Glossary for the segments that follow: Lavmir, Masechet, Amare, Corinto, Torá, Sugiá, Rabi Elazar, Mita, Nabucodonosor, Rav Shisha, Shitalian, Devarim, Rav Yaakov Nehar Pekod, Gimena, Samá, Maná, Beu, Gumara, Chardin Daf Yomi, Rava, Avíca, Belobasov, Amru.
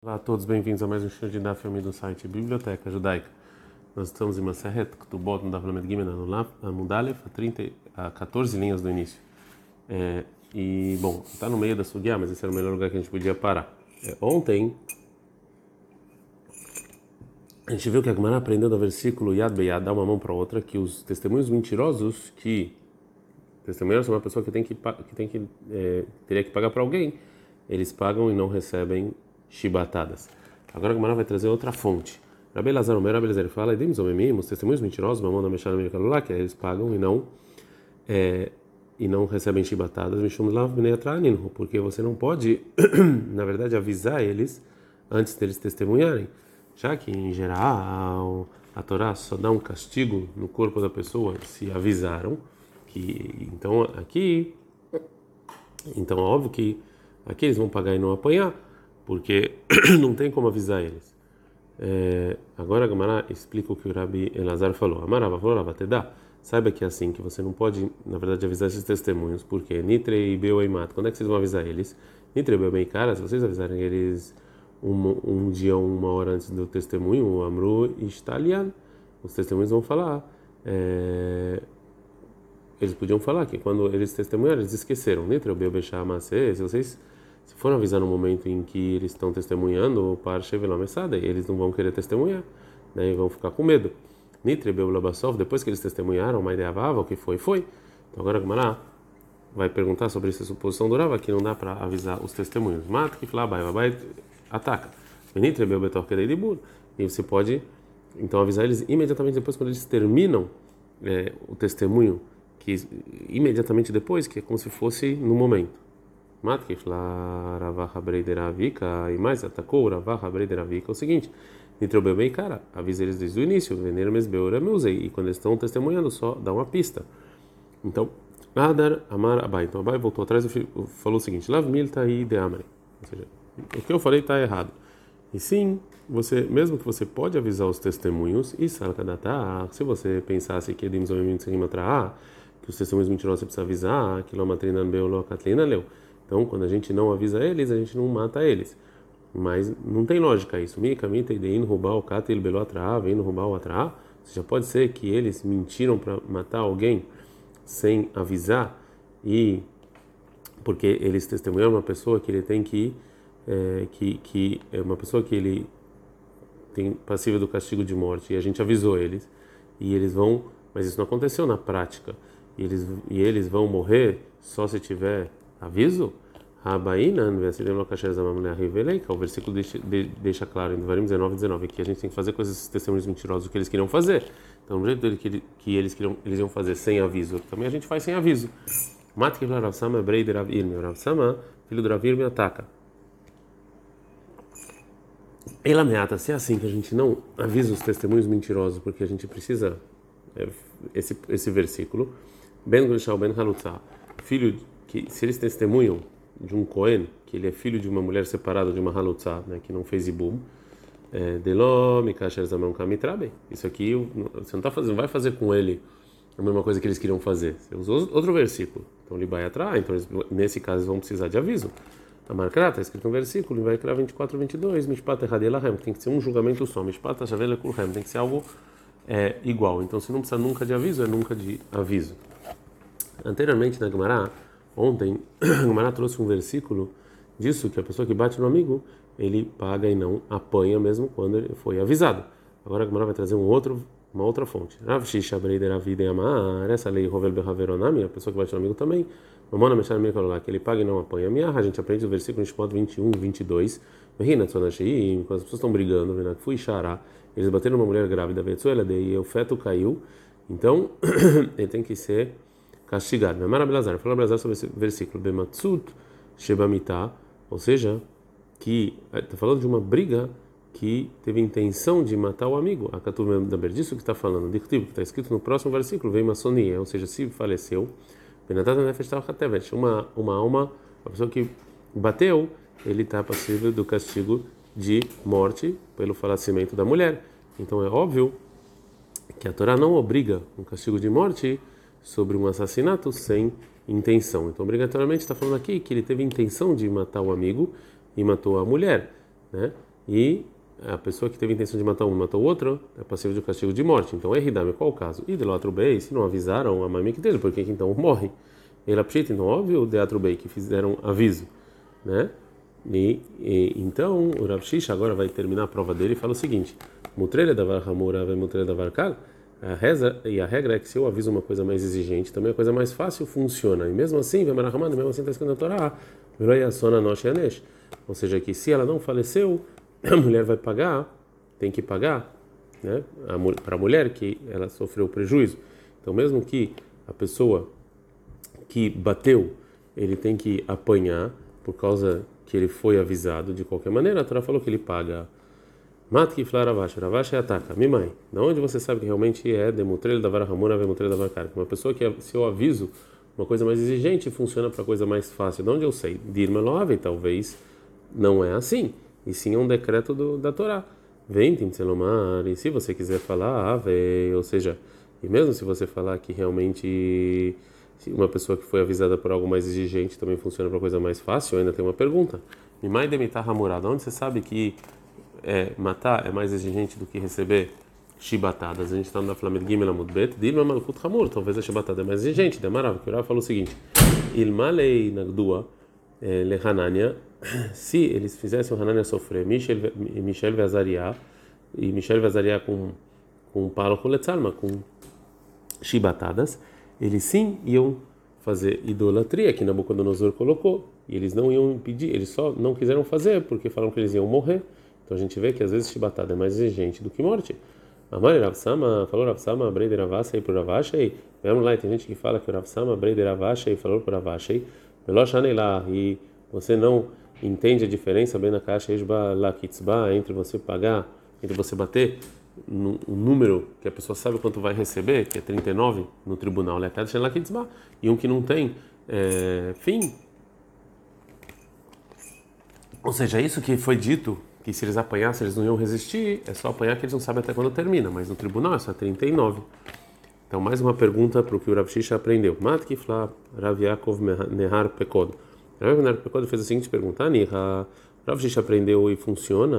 Olá a todos, bem-vindos a mais um Chardin Daf Yomi do site Biblioteca Judaica. Nós estamos em Masechet, do bottom da Gimena, no Lamudalef, a 14 linhas do início. Está no meio da Sugiá, mas esse era o melhor lugar que a gente podia parar. Ontem, a gente viu que a Gamará aprendeu do versículo Yad Be'yá, dá uma mão para outra, que os testemunhos mentirosos, que testemunhar é uma pessoa que teria que pagar para alguém, eles pagam e não recebem chibatadas. Agora a Gumara vai trazer outra fonte. Rabi Elazar, o Rabi Elazar fala, os testemunhos mentirosos, mamão da mexada no celular, que eles pagam e não recebem chibatadas, Mishum Lavmir Trani, porque você não pode, na verdade, avisar eles antes deles testemunharem, já que em geral a Torá só dá um castigo no corpo da pessoa se avisaram, que então é óbvio que aqui eles vão pagar e não apanhar, porque não tem como avisar eles. Agora a Gamará explica o que o Rabi Elazar falou. Amarava falou, vai te dar. Saiba que é assim, que você não pode, na verdade, avisar esses testemunhos, porque Nitrei e Beu e Mata, quando é que vocês vão avisar eles? Nitrei e Beu e Cara, se vocês avisarem eles um dia ou uma hora antes do testemunho, o Amru e Shitalian, os testemunhos vão falar. Eles podiam falar que quando eles testemunharam, eles esqueceram. Nitrei e Beu e Masechet, se vocês... Se for avisar no momento em que eles estão testemunhando, para Shevilá-Messade, eles não vão querer testemunhar, né? E vão ficar com medo. Nitrei, Belobasov, depois que eles testemunharam, mas o que foi. Então agora o Maná vai perguntar sobre essa suposição do Rava, que não dá para avisar os testemunhos. Mata que fala, vai, ataca. Nitrei, Belobasov, que daí de burro. E você pode, então, avisar eles imediatamente depois, quando eles terminam o testemunho, que imediatamente depois, que é como se fosse no momento. Matkifla, Ravaha Breider Avíca, e mais atacou Ravaha Breider Avíca. É o seguinte: Nitrei Beu e Cara, avisa eles desde o início, Veneiro Mes Beôram Usei, e quando eles estão testemunhando, só dá uma pista. Então, Adar Amar Abai. Então Abai voltou atrás e falou o seguinte: Lavmir tá aí de Amare. Ou seja, o que eu falei está errado. E sim, você, mesmo que você pode avisar os testemunhos, e Salkadatá, se você pensasse que Edim Zomim Senimatraá, que os testemunhos mentirosos você precisa avisar, Quilomatrinan Beôlo, Catlina Leu. Então, quando a gente não avisa eles, a gente não mata eles. Mas não tem lógica isso. Mica, Mita, indo roubar o Cata, ele Belotraa, vem roubar o Atraá. Já pode ser que eles mentiram para matar alguém sem avisar, e porque eles testemunharam uma pessoa que ele tem que é uma pessoa que ele tem passível do castigo de morte, e a gente avisou eles, e eles vão, mas isso não aconteceu na prática. E eles vão morrer só se tiver aviso? O versículo deixa claro em Devarim 19:19 que a gente tem que fazer com esses testemunhos mentirosos o que eles queriam fazer. Então, o jeito que eles iam fazer sem aviso, também a gente faz sem aviso. Mata que o Rav Samá, Breider Avirme, o Rav Samá, filho do Ravir, me ataca. Ela me ata, se é assim que a gente não avisa os testemunhos mentirosos, porque a gente precisa esse versículo. Ben Gulshal Ben Halutza, filho de... que se eles testemunham de um Cohen, que ele é filho de uma mulher separada de uma Halutza, né, que não fez Ibum, isso aqui você não, não vai fazer com ele a mesma coisa que eles queriam fazer. Você usou outro versículo. Então, Libayatra, então, nesse caso, eles vão precisar de aviso. Amarcra, está escrito um versículo, Libayatra 24:22, Mishpata Hadilahem, que tem que ser um julgamento só, Mishpata Shavelkulhem, tem que ser algo igual. Então, se não precisa nunca de aviso, é nunca de aviso. Anteriormente, na Gamará, ontem, o Maná trouxe um versículo disso, que a pessoa que bate no amigo, ele paga e não apanha mesmo quando ele foi avisado. Agora o Maná vai trazer uma outra fonte. Rav Shisha Breider Avidei Amar, essa lei Rovel Behaveronami, a pessoa que bate no amigo também, Mamona Meshar Mica lá, que ele paga e não apanha. A gente aprende o versículo em Mishpata 21:22, quando as pessoas estão brigando, fui xará, eles bateram uma mulher grávida, e o feto caiu, então ele tem que ser castigado. Mas Rabi Elazar falou sobre esse versículo, Bematsut Sheba Mita, ou seja, que está falando de uma briga que teve intenção de matar o amigo. A Katuv Medaber, disso que está falando, de que está escrito no próximo versículo, vem Masonia, ou seja, se faleceu, Benatata Nefesh Tal Katevet, uma alma, a pessoa que bateu, ele está passível do castigo de morte pelo falecimento da mulher. Então é óbvio que a Torá não obriga um castigo de morte sobre um assassinato sem intenção. Então, obrigatoriamente, está falando aqui que ele teve intenção de matar o amigo e matou a mulher, né? e a pessoa que teve a intenção de matar um matou o outro, é passível de castigo de morte. Então é Hidame, qual o caso? E de Latrobe, se não avisaram a mamique dele, por que então morre? Ele apetita, então óbvio, de Latrobe, que fizeram aviso, né? E então o Rav Shisha agora vai terminar a prova dele e fala o seguinte: Multrere davar hamura, Multrere davar kal. A reza e a regra é que se eu aviso uma coisa mais exigente, também a coisa mais fácil funciona. E mesmo assim, Gamará, mesmo assim está escrito na Torá, ou seja, que se ela não faleceu, a mulher vai pagar, tem que pagar, né? Para a mulher que ela sofreu prejuízo. Então, mesmo que a pessoa que bateu, ele tem que apanhar por causa que ele foi avisado. De qualquer maneira, a Torá falou que ele paga. Mata que fala Ravash, Ravash é ataca, mimai. Da onde você sabe que realmente é demutrele da vara ramona, demutrele da vara carca? Uma pessoa que, se eu aviso uma coisa mais exigente, funciona para coisa mais fácil. Da onde eu sei? Dirma love, talvez não é assim. E sim é um decreto da Torá. Vem, Timselomar, e se você quiser falar, ave, ou seja, e mesmo se você falar que realmente uma pessoa que foi avisada por algo mais exigente também funciona para coisa mais fácil, ainda tem uma pergunta. Mimai demitar ramurá, da onde você sabe que matar é mais exigente do que receber chibatadas? A gente está na Flamed Gimela Mudbet, Dilma Malkut Hamur, talvez a chibatada é mais exigente. Demará, porque o Rav falou o seguinte: Ilmalei Nagdua Le Hanania, se eles fizessem o Hanania sofrer, Michel Veazariá, e Michel Veazariá com Palo Koletzalma, com chibatadas, eles sim iam fazer idolatria, que Nabucodonosor colocou, e eles não iam impedir, eles só não quiseram fazer, porque falaram que eles iam morrer. Então a gente vê que às vezes chibatada é mais exigente do que morte. Amare Rav Samá, falou Rav Samá, Brei de Ravashei por Ravashei. Vamos lá, tem gente que fala que Rav Samá, Brei de Ravashei falou por Ravashei. Velochanei lá, e você não entende a diferença bem na caixa Esba Lakitzba entre você pagar, entre você bater um número que a pessoa sabe quanto vai receber, que é 39 no tribunal, e um que não tem fim. Ou seja, isso que foi dito, que se eles apanhassem, eles não iam resistir, é só apanhar que eles não sabem até quando termina, mas no tribunal é só 39. Então, mais uma pergunta para o que o Rav Shisha aprendeu. Mat Kifla Rav Yaakov Nehar Pekod. Rav Nehar Pekod fez a seguinte pergunta: Aniha, Rav Shisha aprendeu e funciona,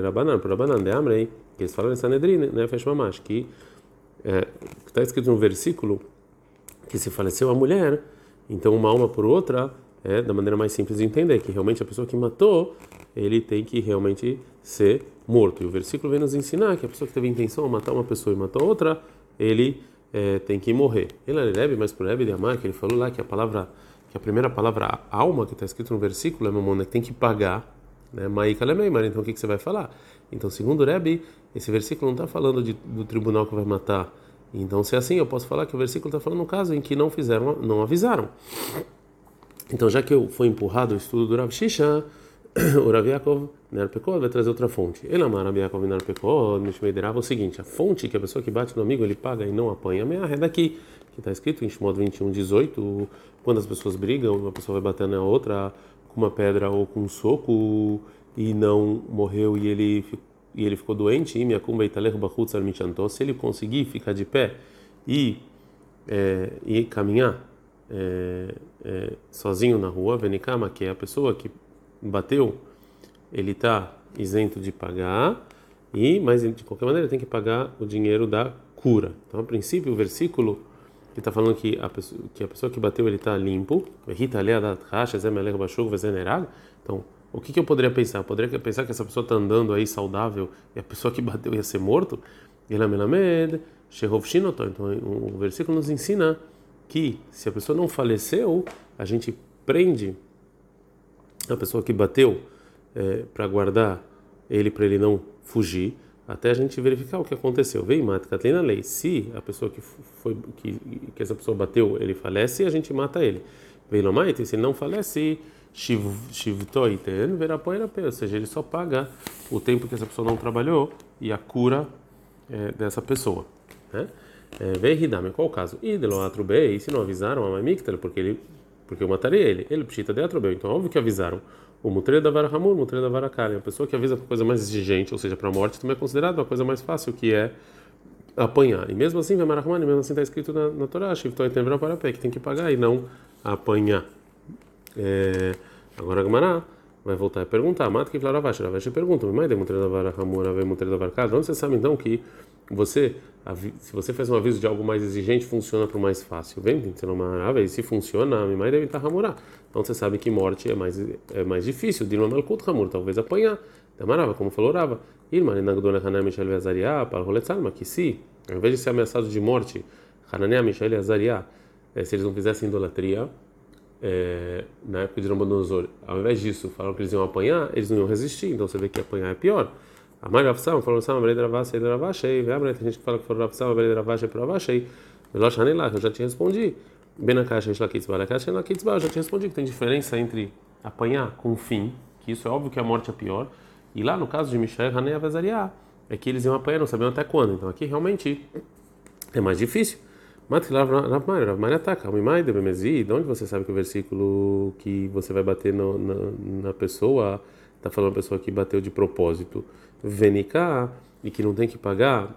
Rabanan, por Rabanan, de Amrei, que eles falaram em Sanedrin, né, Fesh Mamash, que está escrito num versículo que se faleceu a mulher, então uma alma por outra. É da maneira mais simples de entender, que realmente a pessoa que matou, ele tem que realmente ser morto. E o versículo vem nos ensinar que a pessoa que teve a intenção de matar uma pessoa e matou outra, ele tem que morrer. Ele é leve, mas por leve de amar, que ele falou lá que a primeira palavra alma que está escrito no versículo é mamona, que tem que pagar, né? Então o que você vai falar? Então, segundo o Rebbe, esse versículo não está falando do tribunal que vai matar. Então, se é assim, eu posso falar que o versículo está falando no caso em que não fizeram, não avisaram. Então, já que eu fui empurrado o estudo do Rav Shisha, o Rav Yaakov Ner Pekod vai trazer outra fonte. Ele amar Rav Yaakov Ner Pekod, Mishmei Derava, é o seguinte: a fonte que a pessoa que bate no amigo, ele paga e não apanha, é daqui, que está escrito em Shemot 21:18, quando as pessoas brigam, uma pessoa vai bater na outra com uma pedra ou com um soco e não morreu e ele ficou doente, e minha cumba italeh bachutz al michanto, se ele conseguir ficar de pé e caminhar sozinho na rua, Venikama, que é a pessoa que bateu, ele está isento de pagar, mas de qualquer maneira tem que pagar o dinheiro da cura. Então, a princípio, o versículo que está falando que a pessoa que bateu, ele está limpo. Então, o que eu poderia pensar? Eu poderia pensar que essa pessoa está andando aí saudável e a pessoa que bateu ia ser morto? Então, o versículo nos ensina que se a pessoa não faleceu, a gente prende a pessoa que bateu para guardar ele, para ele não fugir, até a gente verificar o que aconteceu. Vem, mata, Catarina Lei. Se a pessoa que essa pessoa bateu, ele falece, a gente mata ele. Vem, Lomaite, se ele não falece, Shivtoiten, Verapoirapé, ou seja, ele só paga o tempo que essa pessoa não trabalhou e a cura dessa pessoa, né? Verridame, qual o caso? Idelo Atrubei, e se não avisaram a Mamictel, porque eu mataria ele. Ele pshita de Atrubei, então óbvio que avisaram. O Mutre da Vara Ramur, o Mutre da Vara Karen, a pessoa que avisa para coisa mais exigente, ou seja, para a morte, também é considerado uma coisa mais fácil, que é apanhar. E mesmo assim, Vemarahmani, mesmo assim está escrito na Torá, Shivtoitem Veraparapé, que tem que pagar e não apanhar. Agora, Gamará, vai voltar a perguntar. Mata que Ravashi pergunta, mas onde você sabe então que você, se você faz um aviso de algo mais exigente, funciona para o mais fácil? Vem, se não e se funciona, mas deve estar Hamura. Então você sabe que morte é mais difícil. Dirma Malkut Hamur, talvez apanhar. Damarava, como falou Rava. Irma, Nenagdona Haná Michel Veazariá, para Roletzalma, que se, ao invés de ser ameaçado de morte, Hanané Michel Veazariá, se eles não fizessem idolatria, na época de Nabucodonosor, ao invés disso, falaram que eles iam apanhar, eles não iam resistir, então você vê que apanhar é pior. A mãe Rafsam falou: Sam, Abelid Ravashi, Abelid Ravashi, tem gente que fala que falou Rafsam, Abelid Ravashi, Abelid Ravashi, Veloz Hanelach, eu já te respondi. Benakasha, Ishlakitzba, Lakasha, Ishlakitzba, eu já te respondi que tem diferença entre apanhar com fim, que isso é óbvio que a morte é pior, e lá no caso de Mishael, Hané Avazariah, é que eles iam apanhar, não sabiam até quando, então aqui realmente é mais difícil. Rav Maria ataca, de onde você sabe que o versículo que você vai bater na pessoa, está falando a pessoa que bateu de propósito, Venika, e que não tem que pagar,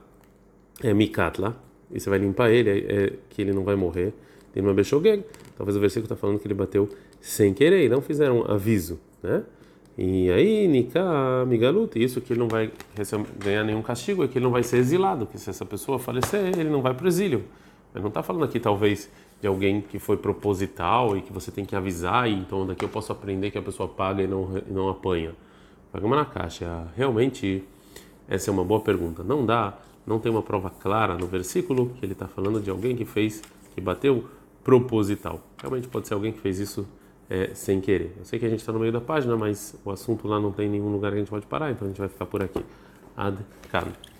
é Mikatla, e você vai limpar ele, que ele não vai morrer, tem uma Beshogeg, talvez o versículo está falando que ele bateu sem querer, e não fizeram um aviso, né? E aí, Nika, Migaluta, isso que ele não vai ganhar nenhum castigo, é que ele não vai ser exilado, que se essa pessoa falecer, ele não vai para o exílio. Mas não está falando aqui, talvez, de alguém que foi proposital e que você tem que avisar, e então daqui eu posso aprender que a pessoa paga e não apanha. Paga uma na caixa. Realmente, essa é uma boa pergunta. Não dá, não tem uma prova clara no versículo que ele está falando de alguém que fez, que bateu proposital. Realmente pode ser alguém que fez isso sem querer. Eu sei que a gente está no meio da página, mas o assunto lá não tem nenhum lugar que a gente pode parar, então a gente vai ficar por aqui. Ad Carmen.